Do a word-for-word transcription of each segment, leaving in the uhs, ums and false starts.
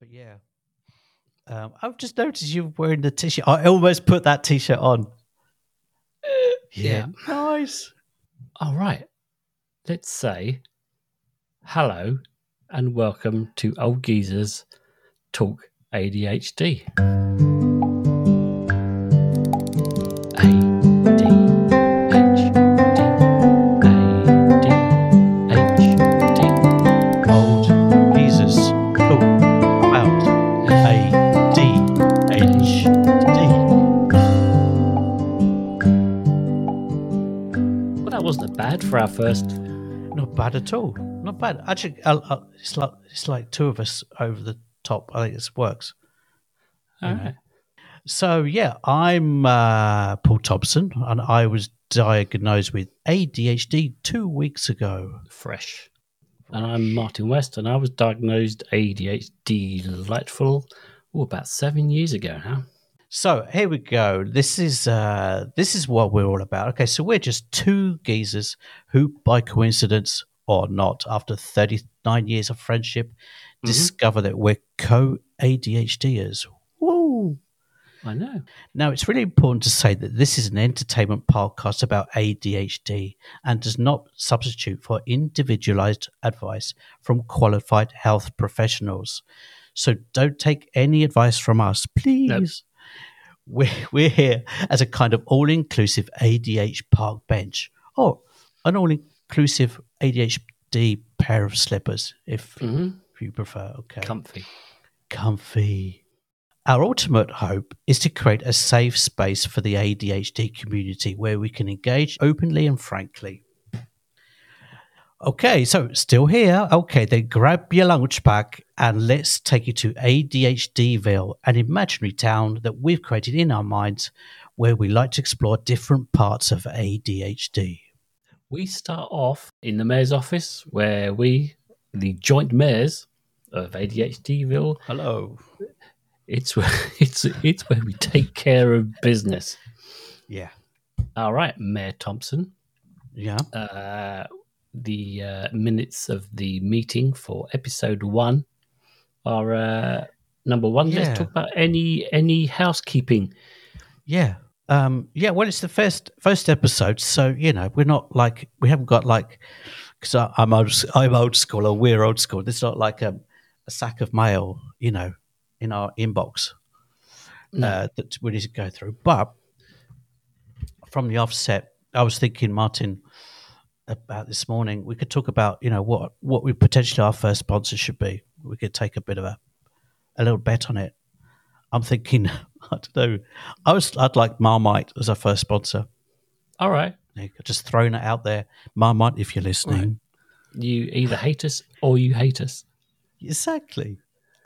But yeah, um, I've just noticed you wearing the t-shirt. I almost put that t-shirt on. Yeah. yeah. Nice. All right. Let's say hello and welcome to Old Geezer's Talk A D H D. A D H D, A D H D. Old Geezer's Talk about A D H D. Well, that wasn't bad for our first. Not bad at all. Not bad. Actually, it's like, it's like two of us over the top. I think this works. All right. So, yeah, I'm uh, Paul Thompson, and I was diagnosed with A D H D two weeks ago. Fresh. And I'm Martin West, and I was diagnosed A D H D delightful oh, about seven years ago now. So here we go. This is uh, this is what we're all about. Okay, so we're just two geezers who, by coincidence or not, after thirty-nine years of friendship, mm-hmm. discover that we're co-ADHDers. Woo! I know. Now, it's really important to say that this is an entertainment podcast about A D H D and does not substitute for individualized advice from qualified health professionals. So don't take any advice from us, please. Nope. We're, we're here as a kind of all-inclusive A D H park bench or an all-inclusive A D H D pair of slippers, if, mm-hmm. if you prefer. Okay, comfy. Comfy. Our ultimate hope is to create a safe space for the A D H D community where we can engage openly and frankly. Okay, so still here. Okay, then grab your lunch bag and let's take you to ADHDville, an imaginary town that we've created in our minds where we like to explore different parts of A D H D. We start off in the mayor's office where we, the joint mayors of ADHDville. Hello. It's where, it's, it's where we take care of business. Yeah. All right, Mayor Thompson. Yeah. Uh... The uh, minutes of the meeting for episode one are uh, number one. Yeah. Let's talk about any any housekeeping. Yeah, um, yeah. Well, it's the first first episode, so you know we're not like we haven't got like because I'm old, I'm old school or we're old school. It's not like a, a sack of mail, you know, in our inbox no. uh, that we need to go through. But from the offset, I was thinking, Martin, about this morning, we could talk about, you know, what what we potentially our first sponsor should be. We could take a bit of a a little bet on it. I'm thinking, I don't know, I was, I'd like Marmite as our first sponsor. All right. Just throwing it out there. Marmite, if you're listening. Right. You either hate us or you hate us. Exactly.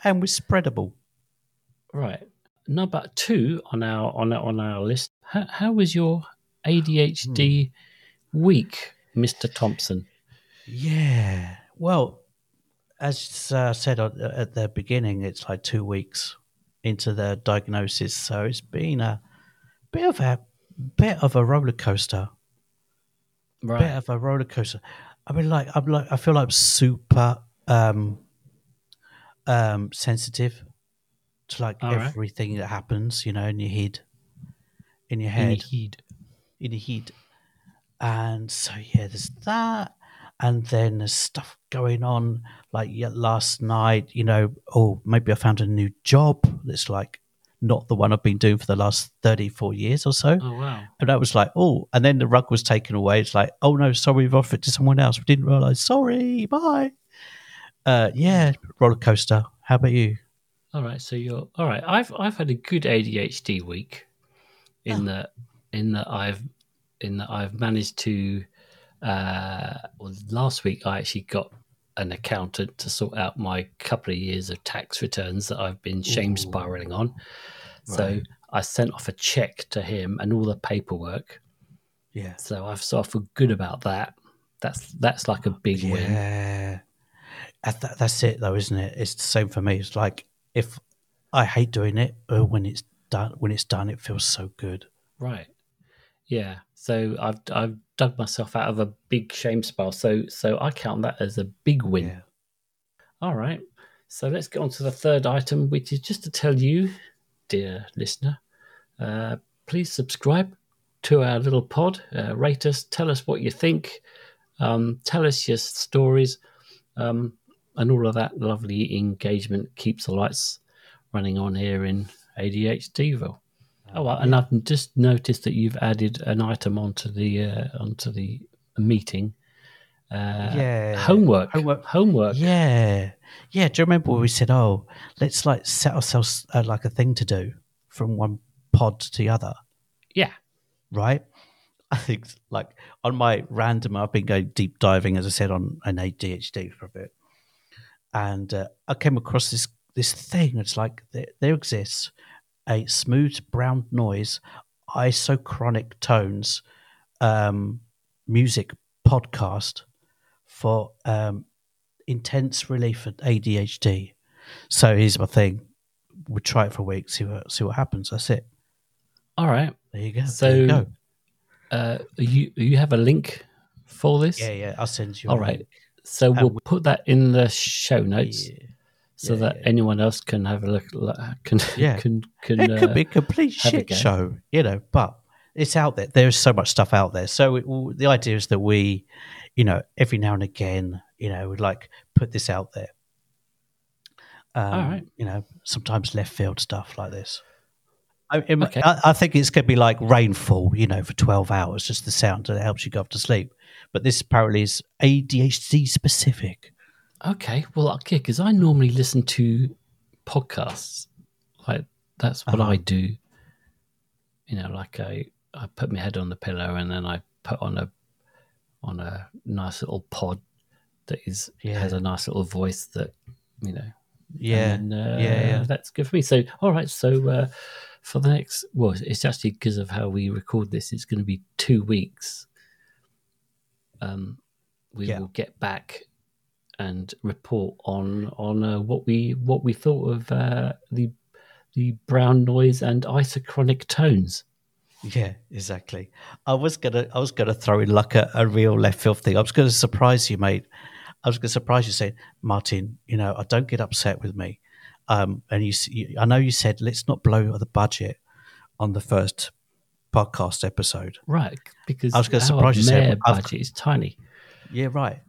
And we're spreadable. Right. Number two on our on our, on our list, how, how was your A D H D hmm. week? Mister Thompson. Yeah. Well, as I uh, said at the beginning, it's like two weeks into the diagnosis, so it's been a bit of a bit of a roller coaster. Right. Bit of a roller coaster. I mean, like I'm like I feel like I'm super um, um, sensitive to like All everything right. that happens, you know, in your head, in your head, in your head, in your head. And so, yeah, there's that. And then there's stuff going on. Like yeah, last night, you know, oh, maybe I found a new job that's like not the one I've been doing for the last thirty-four years or so. Oh, wow. And I was like, oh, and then the rug was taken away. It's like, oh, no, sorry, we've offered it to someone else. We didn't realize. Sorry, bye. Uh, yeah, roller coaster. How about you? All right. So you're all right. I've I've had a good A D H D week in oh. that in that I've. In that I've managed to, uh, well, last week I actually got an accountant to sort out my couple of years of tax returns that I've been shame spiraling on. Right. So I sent off a check to him and all the paperwork. Yeah. So I've so I feel good about that. That's that's like a big yeah. win. Yeah. That, that's it though, isn't it? It's the same for me. It's like if I hate doing it, but when it's done, when it's done, it feels so good. Right. Yeah. So I've I've dug myself out of a big shame spiral. So so I count that as a big win. Yeah. All right. So let's get on to the third item, which is just to tell you, dear listener, uh, please subscribe to our little pod, uh, rate us, tell us what you think, um, tell us your stories, um, and all of that lovely engagement keeps the lights running on here in ADHDville. Oh, well, and I've just noticed that you've added an item onto the uh, onto the meeting. Uh, yeah, homework, homework, homework. Yeah, yeah. Do you remember when we said, "Oh, let's like set ourselves uh, like a thing to do from one pod to the other"? Yeah, right. I think like on my random, I've been going deep diving, as I said, on an A D H D for a bit, and uh, I came across this this thing. It's like there, there exists a smooth brown noise, isochronic tones, um, music podcast for um, intense relief for A D H D. So here's my thing: we'll try it for a week, see what see what happens. That's it. All right, there you go. So you, go. Uh, you you have a link for this? Yeah, yeah. I'll send you. All right. Link. So and we'll we- put that in the show notes. Yeah. So yeah, that yeah. anyone else can have a look, can yeah. can can. It could uh, be a complete shit a show, you know. But it's out there. There is so much stuff out there. So it, well, the idea is that we, you know, every now and again, you know, would like put this out there. Um, All right. You know, sometimes left field stuff like this. I, it, okay. I, I think it's going to be like rainfall, you know, for twelve hours, just the sound that helps you go off to sleep. But this apparently is A D H D specific. Okay, well, okay, because I normally listen to podcasts. Like that's what uh-huh. I do. You know, like I, I put my head on the pillow and then I put on a on a nice little pod that is yeah. has a nice little voice that you know. Yeah, and then, uh, yeah, yeah, that's good for me. So, all right, so uh, for the next, well, it's actually because of how we record this, it's going to be two weeks. Um, we yeah. will get back and report on on uh, what we what we thought of uh, the the brown noise and isochronic tones. Yeah, exactly. I was gonna I was gonna throw in like a, a real left field thing. I was gonna surprise you, mate. I was gonna surprise you, saying, Martin, you know, I don't get upset with me. Um, and you, you, I know you said let's not blow the budget on the first podcast episode, right? Because I was gonna surprise you. Saying, budget is tiny. Yeah, right.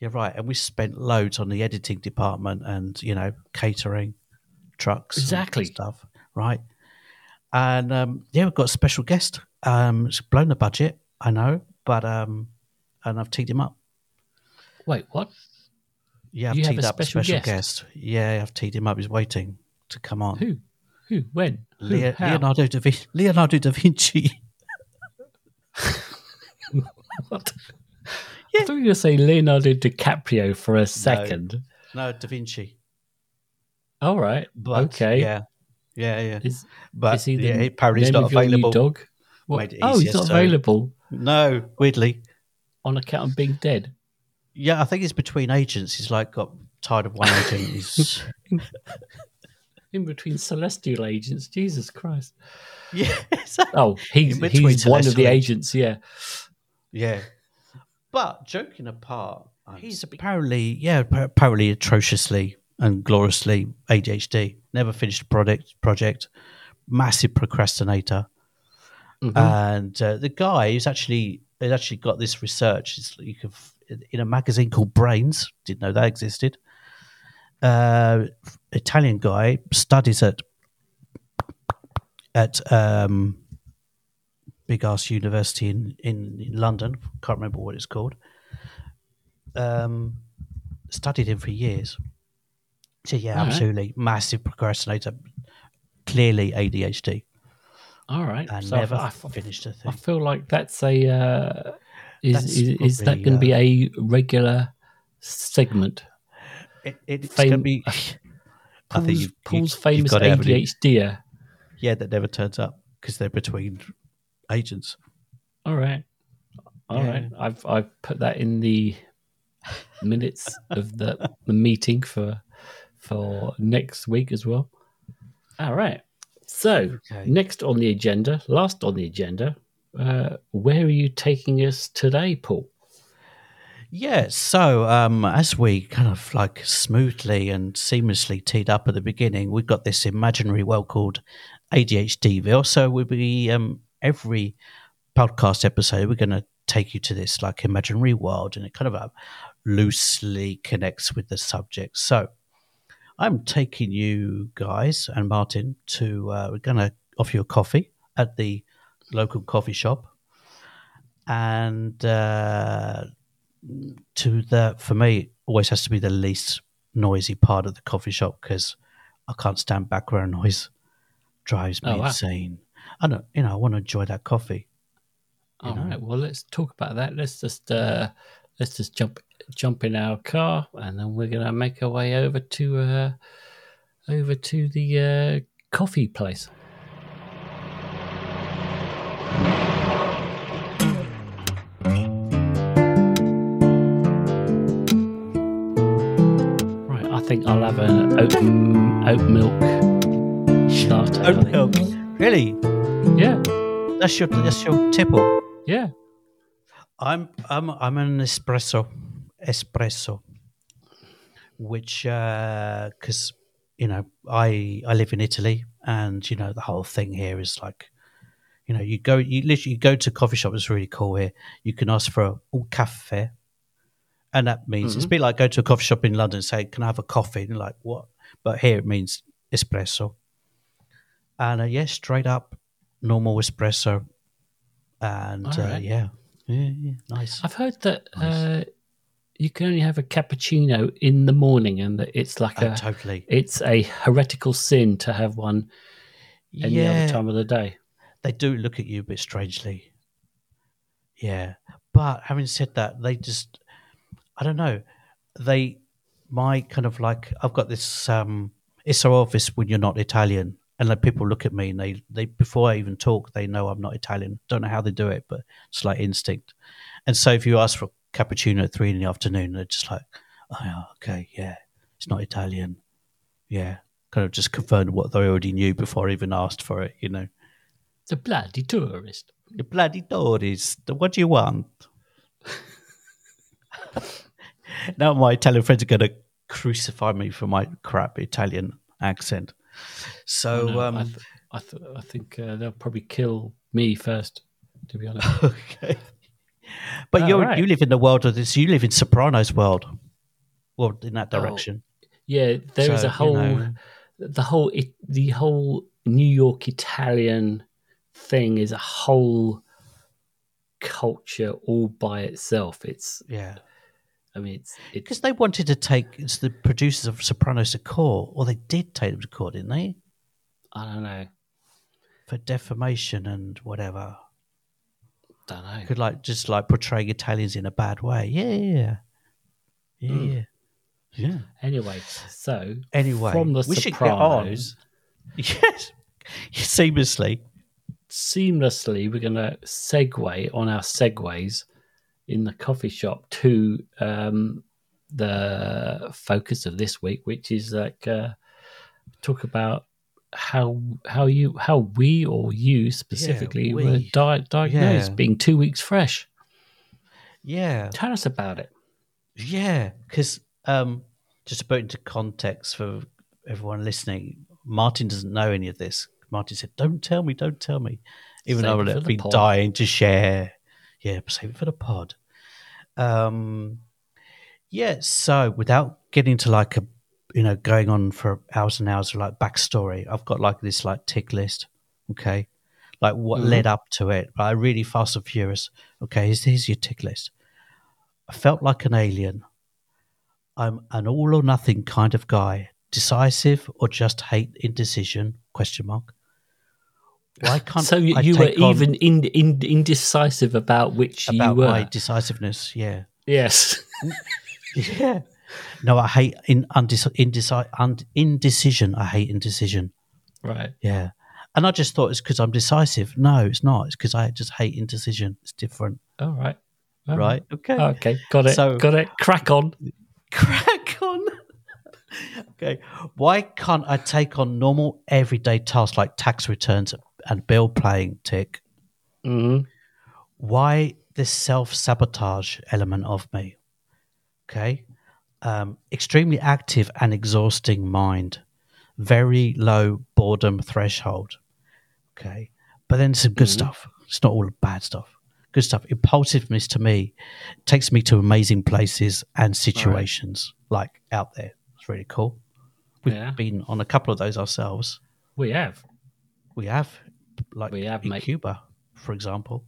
Yeah, right. And we spent loads on the editing department and, you know, catering, trucks, exactly and stuff, right? And um, yeah, we've got a special guest. Um, it's blown the budget, I know, but um, and I've teed him up. Wait, what? Yeah, I've you teed have a up special a special guest? guest. Yeah, I've teed him up. He's waiting to come on. Who? Who? When? Le- Who? Leonardo da Vinci. Leonardo da Vinci. What? Yeah. I thought you were going to say Leonardo DiCaprio for a second. No, no Da Vinci. All right. But, okay. Yeah. Yeah, yeah. Is, but is he the yeah, apparently he's not available. Dog? Oh, he's not so. available. No, weirdly. On account of being dead. Yeah, I think it's between agents. He's like got tired of one agent. He's... In between celestial agents. Jesus Christ. Yeah. Exactly. Oh, he's, he's one of the agents. Yeah. Yeah. But joking apart, he's apparently, yeah, apparently atrociously and gloriously A D H D. Never finished a product, project, massive procrastinator. Mm-hmm. And uh, the guy who's actually has actually got this research it's, you can, in a magazine called Brains. Didn't know that existed. Uh, Italian guy studies at at. Um, big ass university in, in, in London, can't remember what it's called, um, studied him for years. So, yeah, all absolutely. Right. Massive procrastinator, clearly A D H D. All right. And so never I, I, finished a thing. I feel like that's a, uh, is, that's is, is that going to uh, be a regular segment? It, it's Fam- going to be. I think you've, Paul's you've, famous you've ADHDer. Yeah, that never turns up because they're between agents. All right. All yeah. right. I've I've put that in the minutes of the, the meeting for for next week as well. All right. So okay. next on the agenda, last on the agenda, uh, where are you taking us today, Paul? Yeah, so um, as we kind of like smoothly and seamlessly teed up at the beginning, we've got this imaginary world called ADHDville. So we'll be um, every podcast episode, we're going to take you to this like imaginary world, and it kind of uh, loosely connects with the subject. So I'm taking you guys and Martin to, uh, we're going to offer you a coffee at the local coffee shop, and uh, to the, for me, always has to be the least noisy part of the coffee shop, because I can't stand background noise. Drives me oh, wow. insane. I know, you know, I want to enjoy that coffee. All know? right, well, let's talk about that. Let's just uh, let's just jump jump in our car, and then we're gonna make our way over to uh, over to the uh, coffee place. I think I'll have an oat, oat milk latte. Oat milk, really? Yeah, that's your that's your tipple. Yeah, I'm I'm I'm an espresso, espresso, which because uh, you know I I live in Italy, and you know the whole thing here is like, you know, you go you literally you go to a coffee shop. It's really cool here. You can ask for a un caffè. And that means, mm-hmm. it's a bit like go to a coffee shop in London and say, can I have a coffee? And like, what? But here it means espresso. And uh, yeah, straight up normal espresso. And uh, right. yeah. yeah, yeah, nice. I've heard that nice. uh, you can only have a cappuccino in the morning, and that it's like oh, a totally. It's a heretical sin to have one any yeah. other time of the day. They do look at you a bit strangely. Yeah. But having said that, they just... I don't know. They, my kind of like, I've got this, um, it's so obvious when you're not Italian, and like people look at me and they, they, before I even talk, they know I'm not Italian. Don't know how they do it, but it's like instinct. And so if you ask for a cappuccino at three in the afternoon, they're just like, oh, okay, yeah, it's not Italian. Yeah. Kind of just confirmed what they already knew before I even asked for it, you know. The bloody tourist. The bloody tourist. What do you want? Now my Italian friends are going to crucify me for my crap Italian accent. So oh, no, um, I, th- I, th- I think uh, they'll probably kill me first, to be honest. Okay, but oh, you right. you live in the world of this. You live in Sopranos world, well, in that direction. Oh, yeah, there so, is a whole, you know, the whole it, the whole New York Italian thing is a whole culture all by itself. It's yeah. I mean, it's because they wanted to take it's the producers of Sopranos to court, or they did take them to court, didn't they? I don't know, for defamation and whatever. Don't know. Could like just like portraying Italians in a bad way. Yeah, yeah, yeah, mm. yeah. Anyway, so anyway, from the we Sopranos, should get on. Yes, seamlessly, seamlessly, we're going to segue on our segues. In the coffee shop to um, the focus of this week, which is like uh, talk about how how you how we or you specifically yeah, we. were di- diagnosed, yeah. being two weeks fresh. Yeah, tell us about it. Yeah, because um, just to put into context for everyone listening, Martin doesn't know any of this. Martin said, "Don't tell me, don't tell me," even Save though I've been pod. dying to share. Yeah, save it for the pod. Um, yeah, so without getting to like a, you know, going on for hours and hours of like backstory, I've got like this like tick list, okay? Like what mm-hmm. led up to it. But I really fast and furious. Okay, here's, here's your tick list. I felt like an alien. I'm an all or nothing kind of guy. Decisive or just hate indecision, question mark. Why can't so you, you were even in, in, indecisive about which about you were. About my decisiveness, yeah. Yes. yeah. No, I hate in, undeci- indeci- und- indecision. I hate indecision. Right. Yeah. And I just thought it's because I'm decisive. No, it's not. It's because I just hate indecision. It's different. All right. All right. right. Okay. Okay. Got it. So, Got it. Crack on. Crack on. okay. Why can't I take on normal everyday tasks like tax returns and bill playing, tick? Mm-hmm. Why this self-sabotage element of me? Okay. Um, extremely active and exhausting mind. Very low boredom threshold. Okay. But then some good mm-hmm. stuff. It's not all bad stuff. Good stuff. Impulsiveness to me takes me to amazing places and situations right. like out there. It's really cool. We've yeah. been on a couple of those ourselves. We have. We have. Like we have, in mate. Cuba, for example.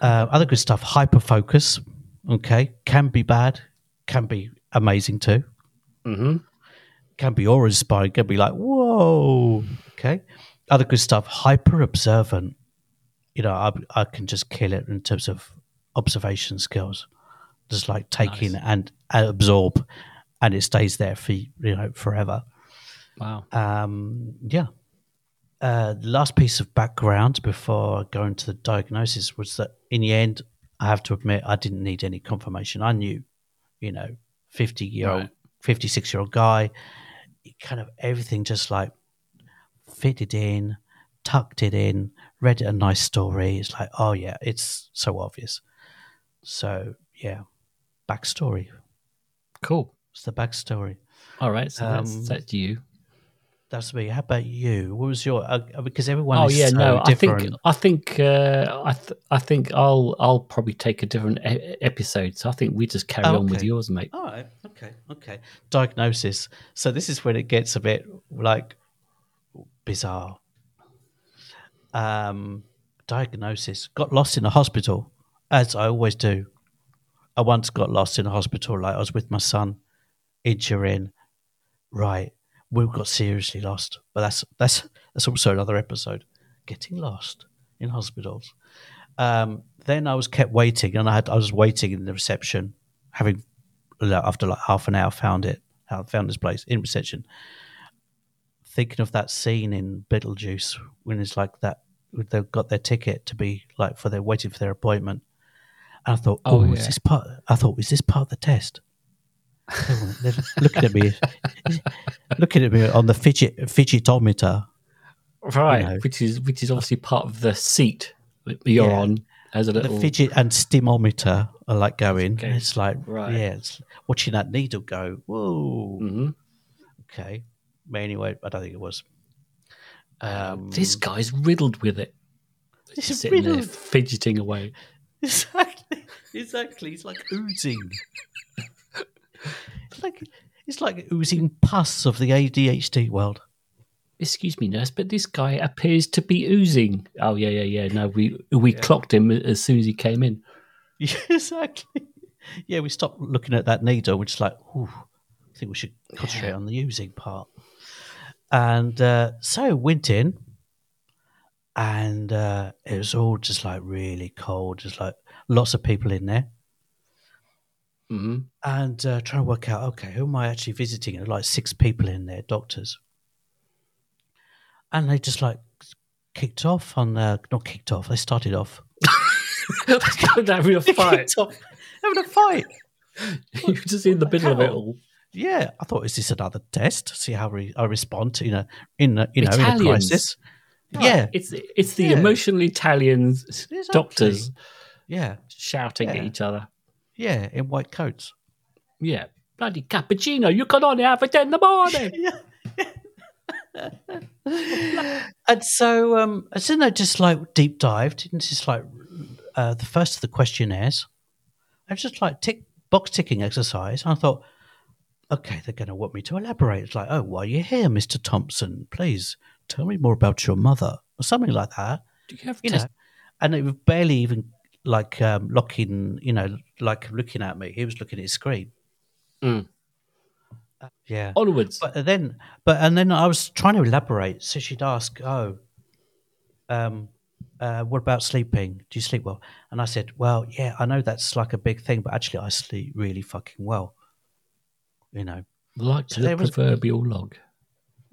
Uh, other good stuff. Hyper-focus. Okay. Can be bad. Can be amazing too. Mm-hmm. Can be awe-inspiring. Can be like, whoa. Okay. Other good stuff. Hyper-observant. You know, I, I can just kill it in terms of observation skills, just like taking nice. and, and absorb, and it stays there for you know forever. Wow. Um, yeah. Uh, the last piece of background before I go into the diagnosis was that in the end, I have to admit, I didn't need any confirmation. I knew, you know, fifty year old, fifty-six year old guy. It kind of everything just like fitted in, tucked it in. Read a nice story. It's like, oh, yeah, it's so obvious. So, yeah, backstory. Cool. It's the backstory. All right, so um, that's, that's you. That's me. How about you? What was your? Uh, because everyone. Oh is yeah, so no. Different. I think I think uh, I th- I think I'll I'll probably take a different e- episode. So I think we just carry oh, okay. on with yours, mate. All right. Okay. Okay. Diagnosis. So this is when it gets a bit like bizarre. Um, diagnosis. Got lost in a hospital, as I always do. I once got lost in a hospital. Like I was with my son in Turin. Right, we got seriously lost, but that's that's that's also another episode. Getting lost in hospitals. Um, then I was kept waiting, and I had I was waiting in the reception, having after like half an hour found it. I found this place in reception. Thinking of that scene in Beetlejuice when it's like that they've got their ticket to be like for their waiting for their appointment, and I thought, oh, oh yeah. is this part? I thought, is this part of the test? They're looking at me, looking at me on the fidget fidgetometer, right? You know. Which is which is obviously part of the seat that you're yeah. on as a little the fidget and stimometer are like going. Okay. It's like right. yeah, it's watching that needle go. Whoa, mm-hmm. okay. Anyway, I don't think it was. Um, this guy's riddled with it. He's just sitting riddled. there fidgeting away. Exactly. Exactly. It's like oozing. It's like it's like oozing pus of the A D H D world. Excuse me, nurse, but this guy appears to be oozing. Oh yeah, yeah, yeah. No, we we yeah. clocked him as soon as he came in. Exactly. Yeah, we stopped looking at that needle. We're just like, ooh, I think we should concentrate yeah. on the oozing part. And uh, so went in, and uh, it was all just like really cold, just like lots of people in there, mm-hmm. and uh, trying to work out, okay, who am I actually visiting? And like six people in there, doctors, and they just like kicked off on uh, not kicked off, they started off having a fight, having a fight. You're just in the middle How? of it all. Yeah, I thought, is this another test? See how re- I respond to, you know, in a, you know, in a crisis. Right. Yeah, it's it's the yeah. emotional Italian exactly. doctors. Yeah, shouting yeah. at each other. Yeah, in white coats. Yeah, bloody cappuccino! You can only have it in the morning. And so, um, and so they just like deep dived into just like uh, the first of the questionnaires. I was just like tick box ticking exercise. And I thought. Okay, they're going to want me to elaborate. It's like, oh, why are you here, Mister Thompson? Please tell me more about your mother or something like that. Do you have you test- know? And they were barely even like um, looking, you know, like looking at me. He was looking at his screen. Mm. Uh, yeah. Onwards. But then, but and then I was trying to elaborate. So she'd ask, oh, um, uh, what about sleeping? Do you sleep well? And I said, well, yeah, I know that's like a big thing, but actually I sleep really fucking well. You know, like so the proverbial was, log.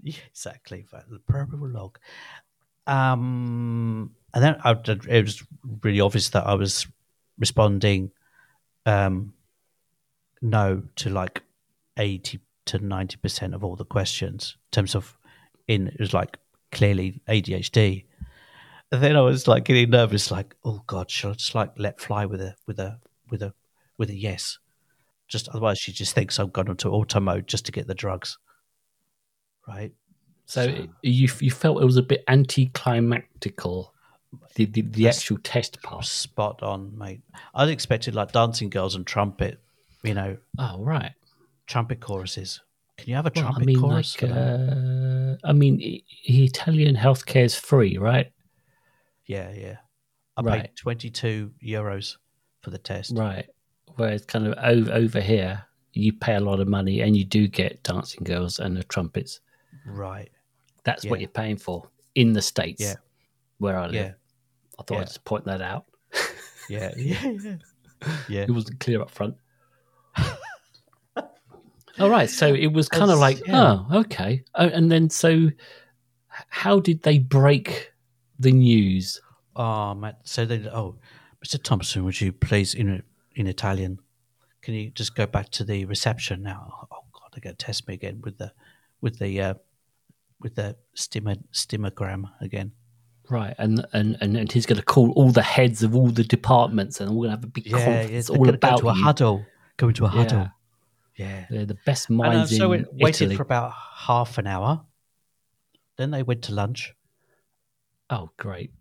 Yeah, exactly, the proverbial log. Um, and then I, it was really obvious that I was responding, um, no to like eighty to ninety percent of all the questions. In terms of, in it was like clearly A D H D. And then I was like getting nervous, like, oh god, shall I just like let fly with a with a with a with a yes? Just otherwise, she just thinks I've gone into auto mode just to get the drugs, right? So, so it, you you felt it was a bit anticlimactical, the the, the actual test part. Spot on, mate. I'd expected like dancing girls and trumpet, you know. Oh right, trumpet choruses. Can you have a well, trumpet I mean, chorus? Like, for that? Uh, I mean, I- Italian healthcare is free, right? Yeah, yeah. I right. paid twenty-two euros for the test, right? Whereas kind of over, over here, you pay a lot of money and you do get dancing girls and the trumpets. Right. That's yeah. what you're paying for in the States yeah. where I live. Yeah. I thought yeah. I'd just point that out. yeah. yeah, yeah, yeah. It wasn't clear up front. All right. So it was kind That's, of like, yeah. oh, okay. Oh, and then so how did they break the news? Oh, Matt. So they, oh, Mister Thompson, would you please, you know, in Italian, can you just go back to the reception now? Oh God, they're going to test me again with the, with the, uh, with the stim- stimagram again. Right, and and and he's going to call all the heads of all the departments, and we're going to have a big yeah, conference yeah, all about go to a huddle, go into a yeah. huddle. Yeah, they're the best minds in Italy. So we waited for about half an hour. Then they went to lunch. Oh, great.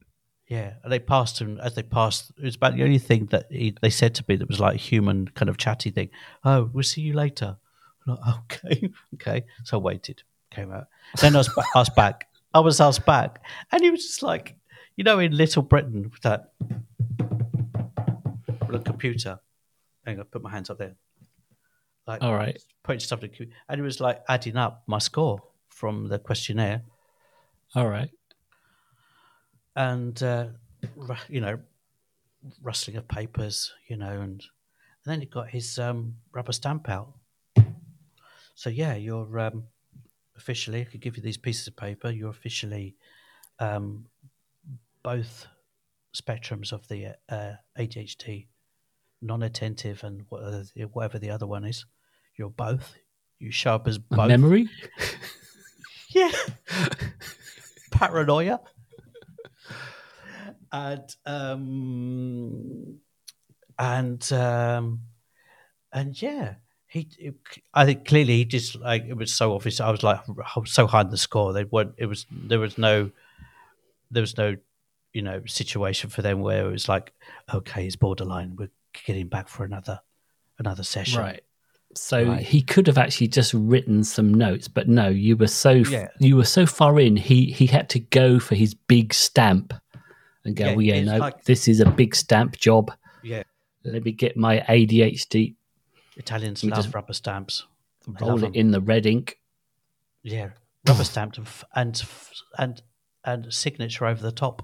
Yeah, and they passed him as they passed. It was about the only thing that he, they said to me that was like human kind of chatty thing. Oh, we'll see you later. I'm like, okay, okay. So I waited, came out. Then I was asked back. I was asked back. And he was just like, you know, in Little Britain with that with a computer. Hang on, put my hands up there. Like, all right. Putting stuff to the computer. And it was like adding up my score from the questionnaire. All right. And, uh, you know, rustling of papers, you know, and, and then he got his um, rubber stamp out. So, yeah, you're um, officially, I could give you these pieces of paper, you're officially um, both spectrums of the uh, A D H D, non-attentive and whatever the other one is. You're both. You show up as both. Memory? yeah. Paranoia. And um, and um, and yeah, he. It, I think clearly he just like it was so obvious. I was like I was so high on the score. They weren't. It was there was no there was no you know situation for them where it was like okay, he's borderline. We're getting back for another another session. Right. So right. he could have actually just written some notes, but no, you were so yeah. you were so far in. He he had to go for his big stamp. And go, yeah, well, yeah, no, like, this is a big stamp job. Yeah. Let me get my A D H D. Italians love just rubber stamps. Roll it in the red ink. Yeah, rubber stamped and and and and signature over the top.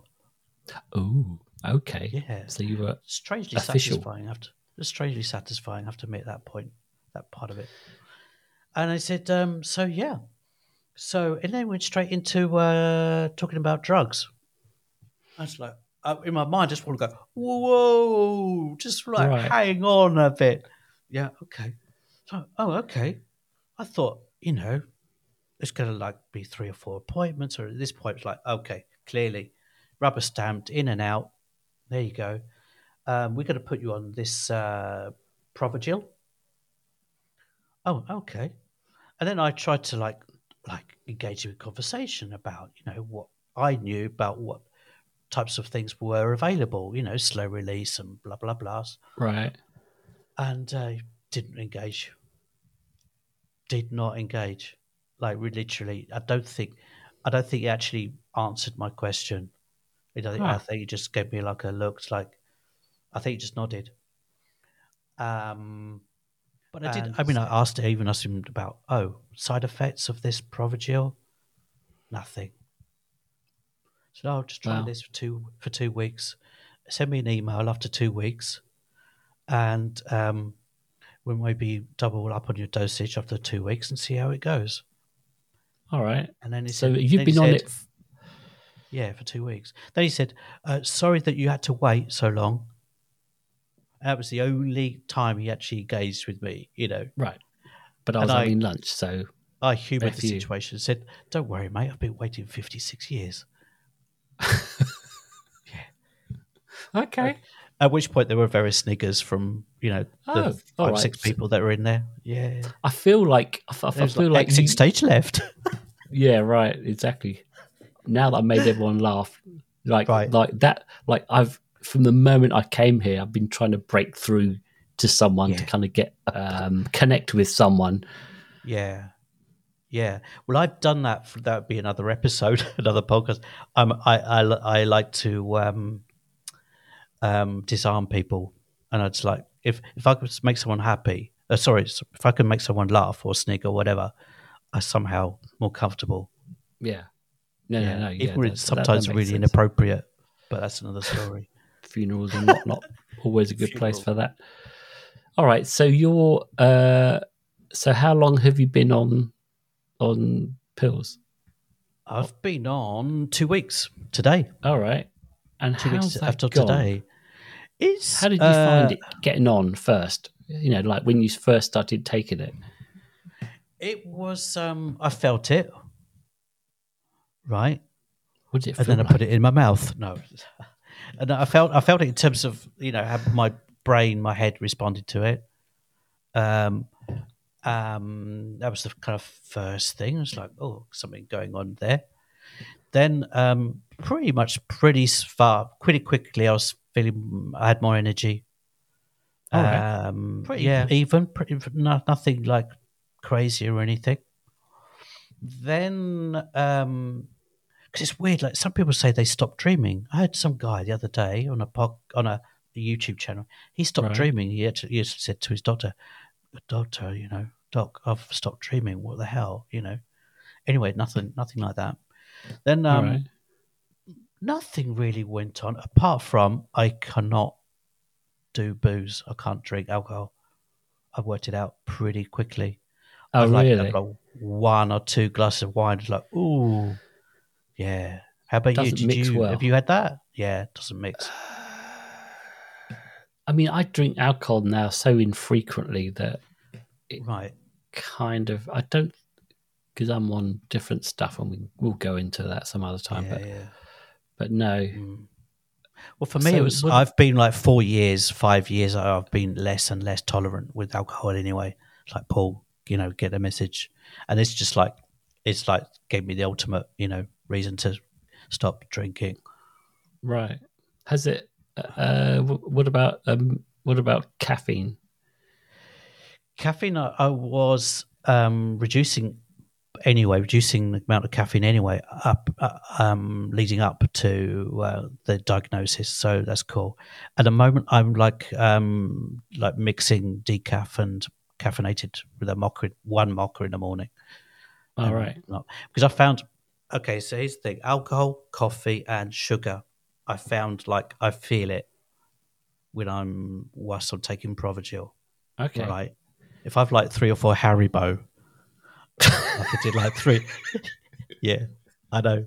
Oh, okay. Yeah. So you were strangely official. satisfying after. Strangely satisfying after me at that point, that part of it. And I said, um, so yeah, so and then went straight into uh, talking about drugs. I was like, in my mind, I just want to go, whoa, whoa just like right. hang on a bit. Yeah, okay. So, oh, okay. I thought, you know, it's going to like be three or four appointments, or at this point, it's like, okay, clearly, rubber stamped, in and out. There you go. Um, we're going to put you on this uh, Provigil. Oh, okay. And then I tried to like, like engage in conversation about, you know, what I knew about what types of things were available, you know, slow release and blah, blah, blah. Right. And uh, didn't engage. Did not engage. Like, we literally, I don't think, I don't think he actually answered my question. I think, oh. I think he just gave me like a look, like, I think he just nodded. Um, But I did, I mean, I asked, I even asked him about, oh, side effects of this Provigil? Nothing. So I'll just try wow. this for two for two weeks. Send me an email after two weeks, and um, we'll maybe double up on your dosage after two weeks and see how it goes. All right. And then he so said, you've been on said, it, f- yeah, for two weeks. Then he said, uh, "Sorry that you had to wait so long." That was the only time he actually engaged with me, you know. Right. But I was and having I, lunch, so I humoured the situation. And said, "Don't worry, mate. I've been waiting fifty-six years." yeah. Okay. At which point there were various sniggers from, you know, the oh, five, right. six people that were in there. Yeah. I feel like... I, I feel like... exit like stage left. Yeah, right. Exactly. Now that I made everyone laugh, like right. like that, like I've... From the moment I came here, I've been trying to break through to someone yeah. to kind of get... Um, connect with someone. Yeah. Yeah. Well, I've done that. For, that would be another episode, another podcast. Um, I, I, I like to... Um, Um, disarm people, and it's like if if I could make someone happy, uh, sorry, if I could make someone laugh or sneak or whatever, I somehow more comfortable. Yeah, no, yeah. no, no. Even yeah, it's sometimes that, that really sense. Inappropriate, but that's another story. Funerals and whatnot, always a good Funeral. place for that. All right, so you're uh, so how long have you been on on pills? I've been on two weeks today. All right, and two how's weeks that after gone? Today. It's, How did you uh, find it getting on first? You know, like when you first started taking it. It was, um, I felt it, right? What did it feel and then like? I put it in my mouth. No, and I felt, I felt it in terms of, you know, how my brain, my head responded to it. Um, um, that was the kind of first thing. I was like, oh, something going on there. Then, um, pretty much, pretty far, pretty quickly, I was. Feeling, I had more energy. Right. Um, pretty yeah, even pretty, no, nothing like crazy or anything. Then, because um, it's weird, like some people say they stop dreaming. I heard some guy the other day on a pod, on a, a YouTube channel. He stopped right. dreaming. He actually, he said to his doctor, "Doctor, you know, doc, I've stopped dreaming. What the hell, you know?" Anyway, nothing, nothing like that. Then. Um, right. Nothing really went on apart from I cannot do booze. I can't drink alcohol. I worked it out pretty quickly. Oh, I like, really? Like one or two glasses of wine. It's like, ooh, yeah. How about doesn't you? Did mix you well. Have you had that? Yeah, it doesn't mix. I mean, I drink alcohol now so infrequently that it right. kind of, I don't, because I'm on different stuff and we, we'll go into that some other time. Yeah, but. Yeah. But no. Mm. Well, for me, so it was. What, I've been like four years, five years. I've been less and less tolerant with alcohol. Anyway, it's like Paul, you know, get the message, and it's just like it's like gave me the ultimate, you know, reason to stop drinking. Right? Has it? Uh, what about um? What about caffeine? Caffeine, I, I was um reducing. Anyway, reducing the amount of caffeine anyway, up uh, um, leading up to uh, the diagnosis, so that's cool. At the moment, I'm like um, like mixing decaf and caffeinated with a mocha, one mocha in the morning. All um, right, not, because I found okay. So here's the thing: alcohol, coffee, and sugar. I found like I feel it when I'm whilst I'm taking Provigil. Okay, right. If I've like three or four Haribo. I did like three. Yeah, I know.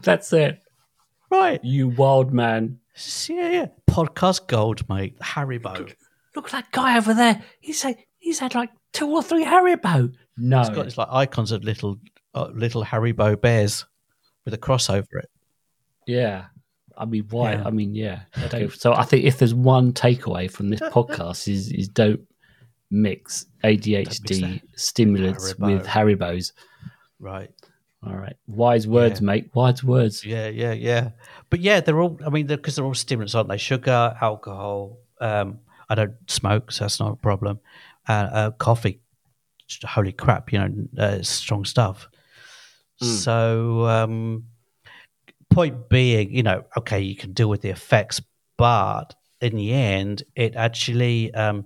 That's it. Right. You wild man. Yeah, yeah. Podcast gold, mate. Haribo. Look, look at that guy over there. He's had, he's had like two or three Haribo. No. He's got his like icons of little uh, little Haribo bears with a cross over it. Yeah. I mean, why? Yeah. I mean, yeah. I so I think if there's one takeaway from this podcast is is don't mix A D H D mix stimulants Haribo. With Haribos. Right. All right. Wise words, yeah. mate. Wise words. Yeah, yeah, yeah. But yeah, they're all, I mean, because they're, they're all stimulants, aren't they? Sugar, alcohol. Um, I don't smoke, so that's not a problem. Uh, uh, coffee, holy crap, you know, uh, strong stuff. Mm. So um, point being, you know, okay, you can deal with the effects, but in the end, it actually... Um,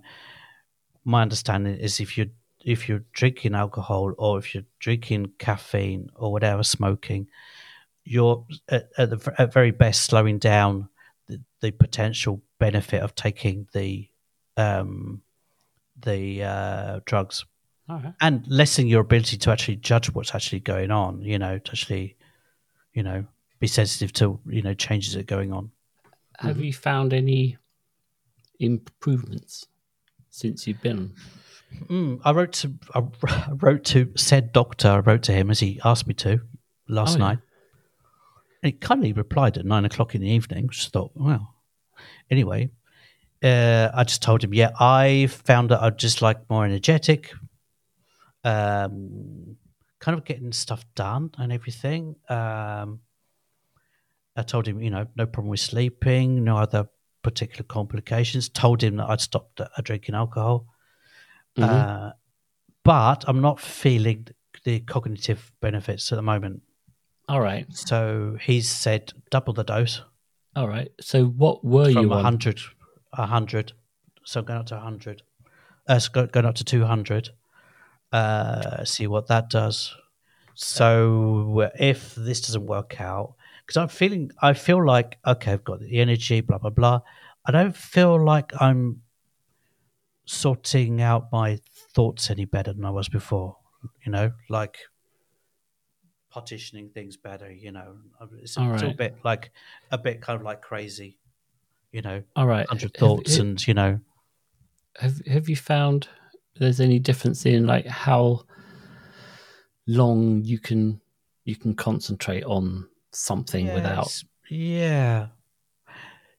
my understanding is if you if you're drinking alcohol or if you're drinking caffeine or whatever, smoking, you're at, at the at very best slowing down the, the potential benefit of taking the um, the uh, drugs, okay. and lessening your ability to actually judge what's actually going on. You know, to actually, you know, be sensitive to you know changes that are going on. Have you found any improvements? Since you've been, mm, I wrote to I wrote to said doctor. I wrote to him as he asked me to last oh, night. Yeah. And he kindly replied at nine o'clock in the evening. Just thought, wow, Anyway, uh, I just told him, yeah, I found that I'm just like more energetic, um, kind of getting stuff done and everything. Um, I told him, you know, no problem with sleeping, no other particular complications. Told him that I'd stopped uh, drinking alcohol. Mm-hmm. Uh, but I'm not feeling the cognitive benefits at the moment. All right. So he's said double the dose. All right. So what were From you on? one hundred. one hundred. So going up to one hundred. Uh, so going up to two hundred. Uh, see what that does. So if this doesn't work out, because I'm feeling, I feel like, okay, I've got the energy, blah, blah, blah. I don't feel like I'm sorting out my thoughts any better than I was before, you know, like partitioning things better, you know. It's a All little right. bit like, a bit kind of like crazy, you know, All right. hundred thoughts have, and, you know. Have Have you found there's any difference in like how long you can you can concentrate on something yes. without yeah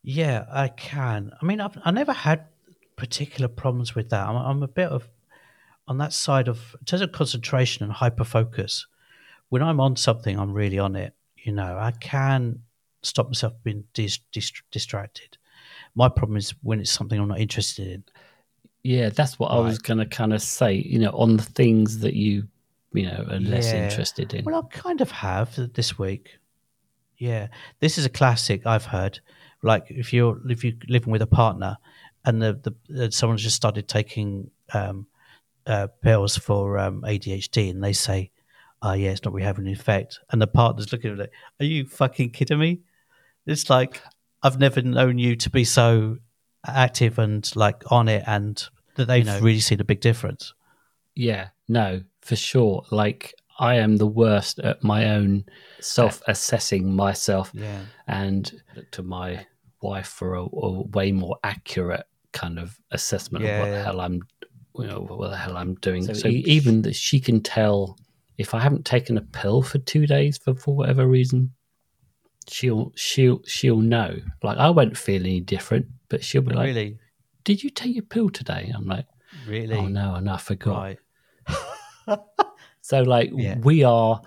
yeah I can I mean I've I never had particular problems with that. I'm, I'm a bit of on that side of in terms of concentration and hyper focus. When I'm on something, I'm really on it, you know. I can stop myself being dis- dis- distracted. My problem is when it's something I'm not interested in. Yeah, that's what right. I was going to kind of say, you know, on the things that you you know are less yeah. interested in. Well, I kind of have this week. Yeah, this is a classic I've heard. Like if you're if you're living with a partner, and the the someone's just started taking um, uh, pills for um, A D H D, and they say, "Oh yeah, it's not really having an effect," and the partner's looking at it, "Are you fucking kidding me?" It's like, I've never known you to be so active and like on it, and that they've you know, really seen a big difference. Yeah, no, for sure. Like, I am the worst at my own self-assessing myself yeah. and look to my wife for a, a way more accurate kind of assessment yeah, of what yeah. the hell I'm, you know, what the hell I'm doing. So, so even that she can tell if I haven't taken a pill for two days for, for whatever reason, she'll she'll she'll know. Like, I won't feel any different, but she'll be like, "Really? Did you take your pill today?" I'm like, "Really? Oh no, and I forgot." Right. So, like, yeah. we are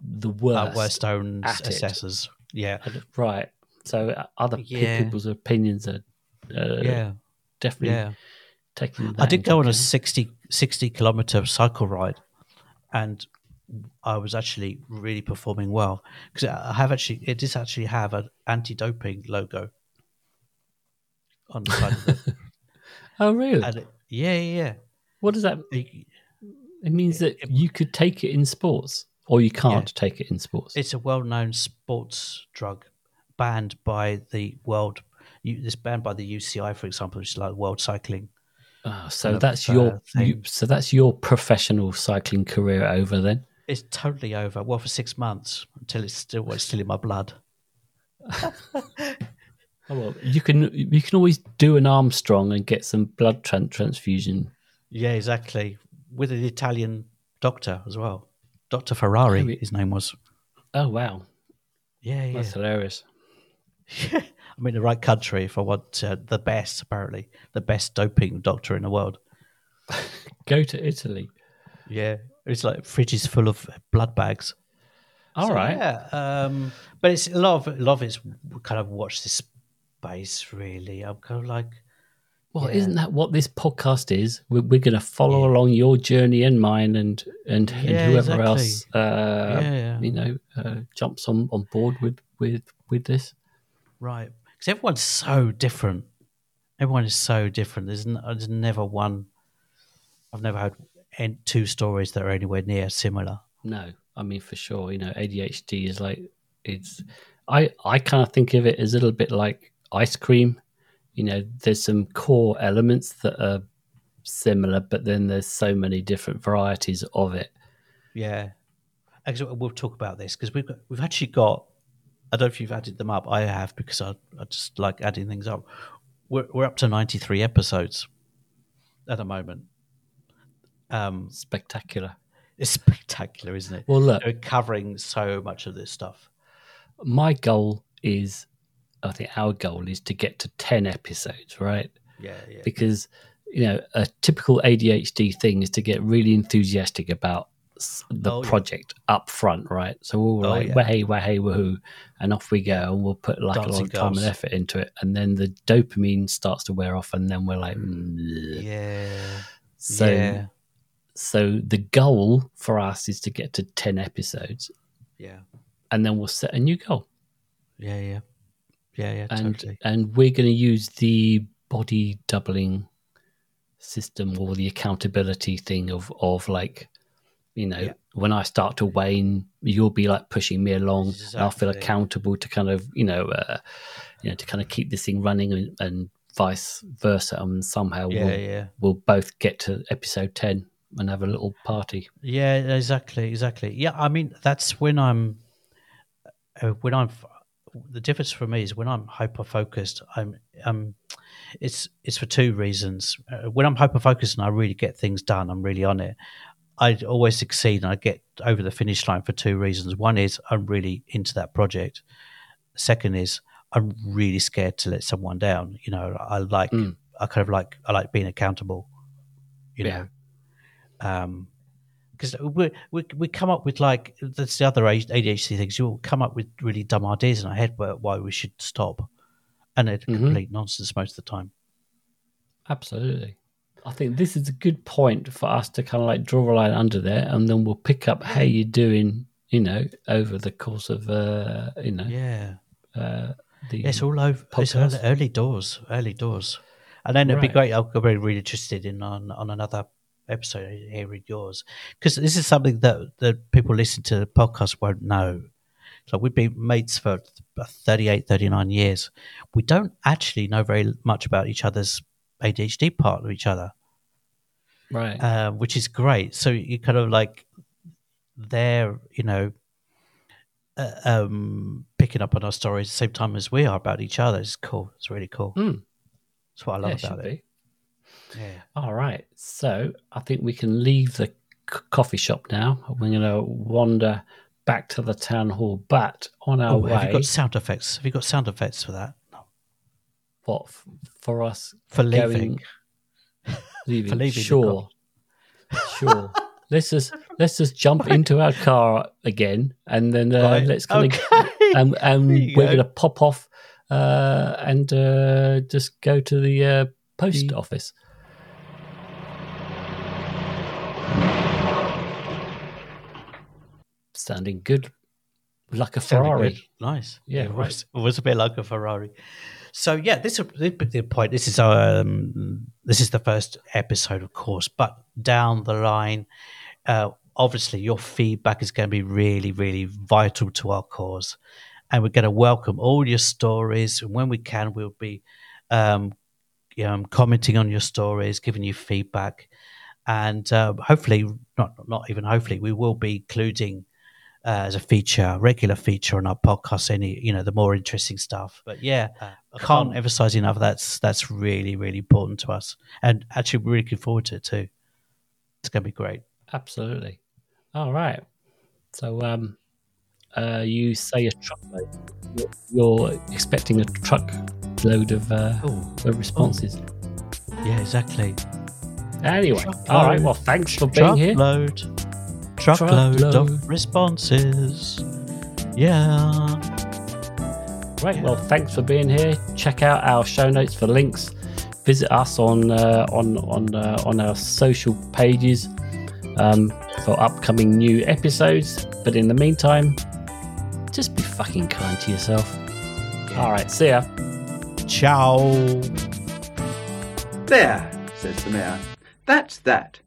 the worst, uh, worst owned assessors. Yeah. Right. So, other yeah. people's opinions are uh, yeah. definitely yeah. taking that. I did go on account. a sixty, sixty kilometer cycle ride, and I was actually really performing well because I have actually, it does actually have an anti doping logo on the side of it. Oh, really? And it, yeah, yeah, yeah. What does that mean? It means that you could take it in sports, or you can't yeah. take it in sports. It's a well-known sports drug banned by the world. It's banned by the U C I, for example, which is like World Cycling. Oh, so that's of, your uh, you, so that's your professional cycling career over then? It's totally over. Well, for six months until it's still well, it's still in my blood. Oh, well, you can you can always do an Armstrong and get some blood trans- transfusion. Yeah, exactly. With an Italian doctor as well. Doctor Ferrari, Maybe. his name was. Oh, wow. Yeah, yeah. That's hilarious. I'm in the right country if I want uh, the best, apparently. The best doping doctor in the world. Go to Italy. Yeah. It's like fridges full of blood bags. All so, right. Yeah. Um, but it's a lot of, a lot of it's kind of watch this space, really. I'm kind of like... Well, yeah. isn't that what this podcast is? We're, we're going to follow yeah. along your journey and mine, and and, and yeah, whoever exactly. else, uh, yeah, yeah. you know, uh, jumps on, on board with, with with this. Right, because everyone's so different. Everyone is so different. There's, n- there's never one. I've never had en- two stories that are anywhere near similar. No, I mean for sure. You know, A D H D is like it's. I I kind of think of it as a little bit like ice cream. You know, there's some core elements that are similar, but then there's so many different varieties of it. Yeah. Actually, we'll talk about this because we've got, we've actually got, I don't know if you've added them up. I have because I, I just like adding things up. We're, we're up to ninety-three episodes at the moment. Um, spectacular. It's spectacular, isn't it? Well, look. We're covering so much of this stuff. My goal is I think our goal is to get to ten episodes, right? Yeah, yeah. Because, you know, a typical A D H D thing is to get really enthusiastic about the oh, project yeah. up front, right? So we're all oh, like, yeah. wahey, wahey, wahoo, and off we go, and we'll put like Dancing a lot of time girls. and effort into it, and then the dopamine starts to wear off, and then we're like, mm. yeah. So, yeah. so the goal for us is to get to ten episodes, yeah, and then we'll set a new goal. Yeah, yeah, yeah, yeah, and totally. and we're going to use the body doubling system or the accountability thing of of like. You know, yeah. when I start to wane, you'll be like pushing me along. Exactly. And I'll feel accountable to kind of, you know, uh, you know, to kind of keep this thing running, and, and vice versa. And somehow yeah, we'll, yeah. we'll both get to episode ten and have a little party. Yeah, exactly, exactly. Yeah, I mean, that's when I'm, uh, when I'm. The difference for me is when I'm hyper focused. I'm, um, it's it's for two reasons. Uh, when I'm hyper focused and I really get things done, I'm really on it. I always succeed and I get over the finish line for two reasons. One is I'm really into that project. Second is I'm really scared to let someone down. You know, I like, mm. I kind of like, I like being accountable, you yeah. know, um, because we, we we come up with like, that's the other A D H D things. You'll come up with really dumb ideas in our head about why we should stop. And it's mm-hmm. complete nonsense most of the time. Absolutely. I think this is a good point for us to kind of like draw a line under there, and then we'll pick up how you're doing, you know, over the course of, uh, you know. Yeah. Uh, the it's all over. Podcast. It's early doors, early doors. And then right. it'd be great. I'll be really interested in on, on another episode here with yours, because this is something that the people listening to the podcast won't know. So we've been mates for thirty-eight, thirty-nine years. We don't actually know very much about each other's A D H D part of each other, right? Uh, which is great. So you kind of like they're, you know, uh, um, picking up on our stories at the same time as we are about each other. It's cool. It's really cool. Mm. That's what I love yeah, about it. it. Yeah. All right. So I think we can leave the c- coffee shop now. We're going to wander back to the town hall, but on our oh, way, have you got sound effects? Have you got sound effects for that? What for us for leaving? Going, leaving. For leaving, sure, sure. Let's just let's just jump into our car again, and then uh, right. let's kind okay. of um, and we're go. gonna pop off uh, and uh, just go to the uh, post the- office. Sounding good. Like a Ferrari. Nice. Yeah, it was, right. It was a bit like a Ferrari. So, yeah, this is the point. This is um, this is the first episode, of course. But down the line, uh, obviously, your feedback is going to be really, really vital to our cause. And we're going to welcome all your stories. And when we can, we'll be um, you know, commenting on your stories, giving you feedback. And uh, hopefully, not not even hopefully, we will be including Uh, as a feature, regular feature on our podcast, any, you know, the more interesting stuff. But yeah, uh, I can't, can't emphasize enough. That's, that's really, really important to us. And actually we're really looking forward to it too. It's going to be great. Absolutely. All right. So, um, uh, you say a truckload, you're, you're expecting a truckload of, uh, of responses. Ooh. Yeah, exactly. Anyway. Truckload. All right. Well, thanks for being here. Truckload. Truckload, truckload of responses. Yeah. Right. Yeah. Well, thanks for being here. Check out our show notes for links. Visit us on uh, on on uh, on our social pages um, for upcoming new episodes. But in the meantime, just be fucking kind to yourself. Yeah. All right. See ya. Ciao. There, says the mayor. That's that.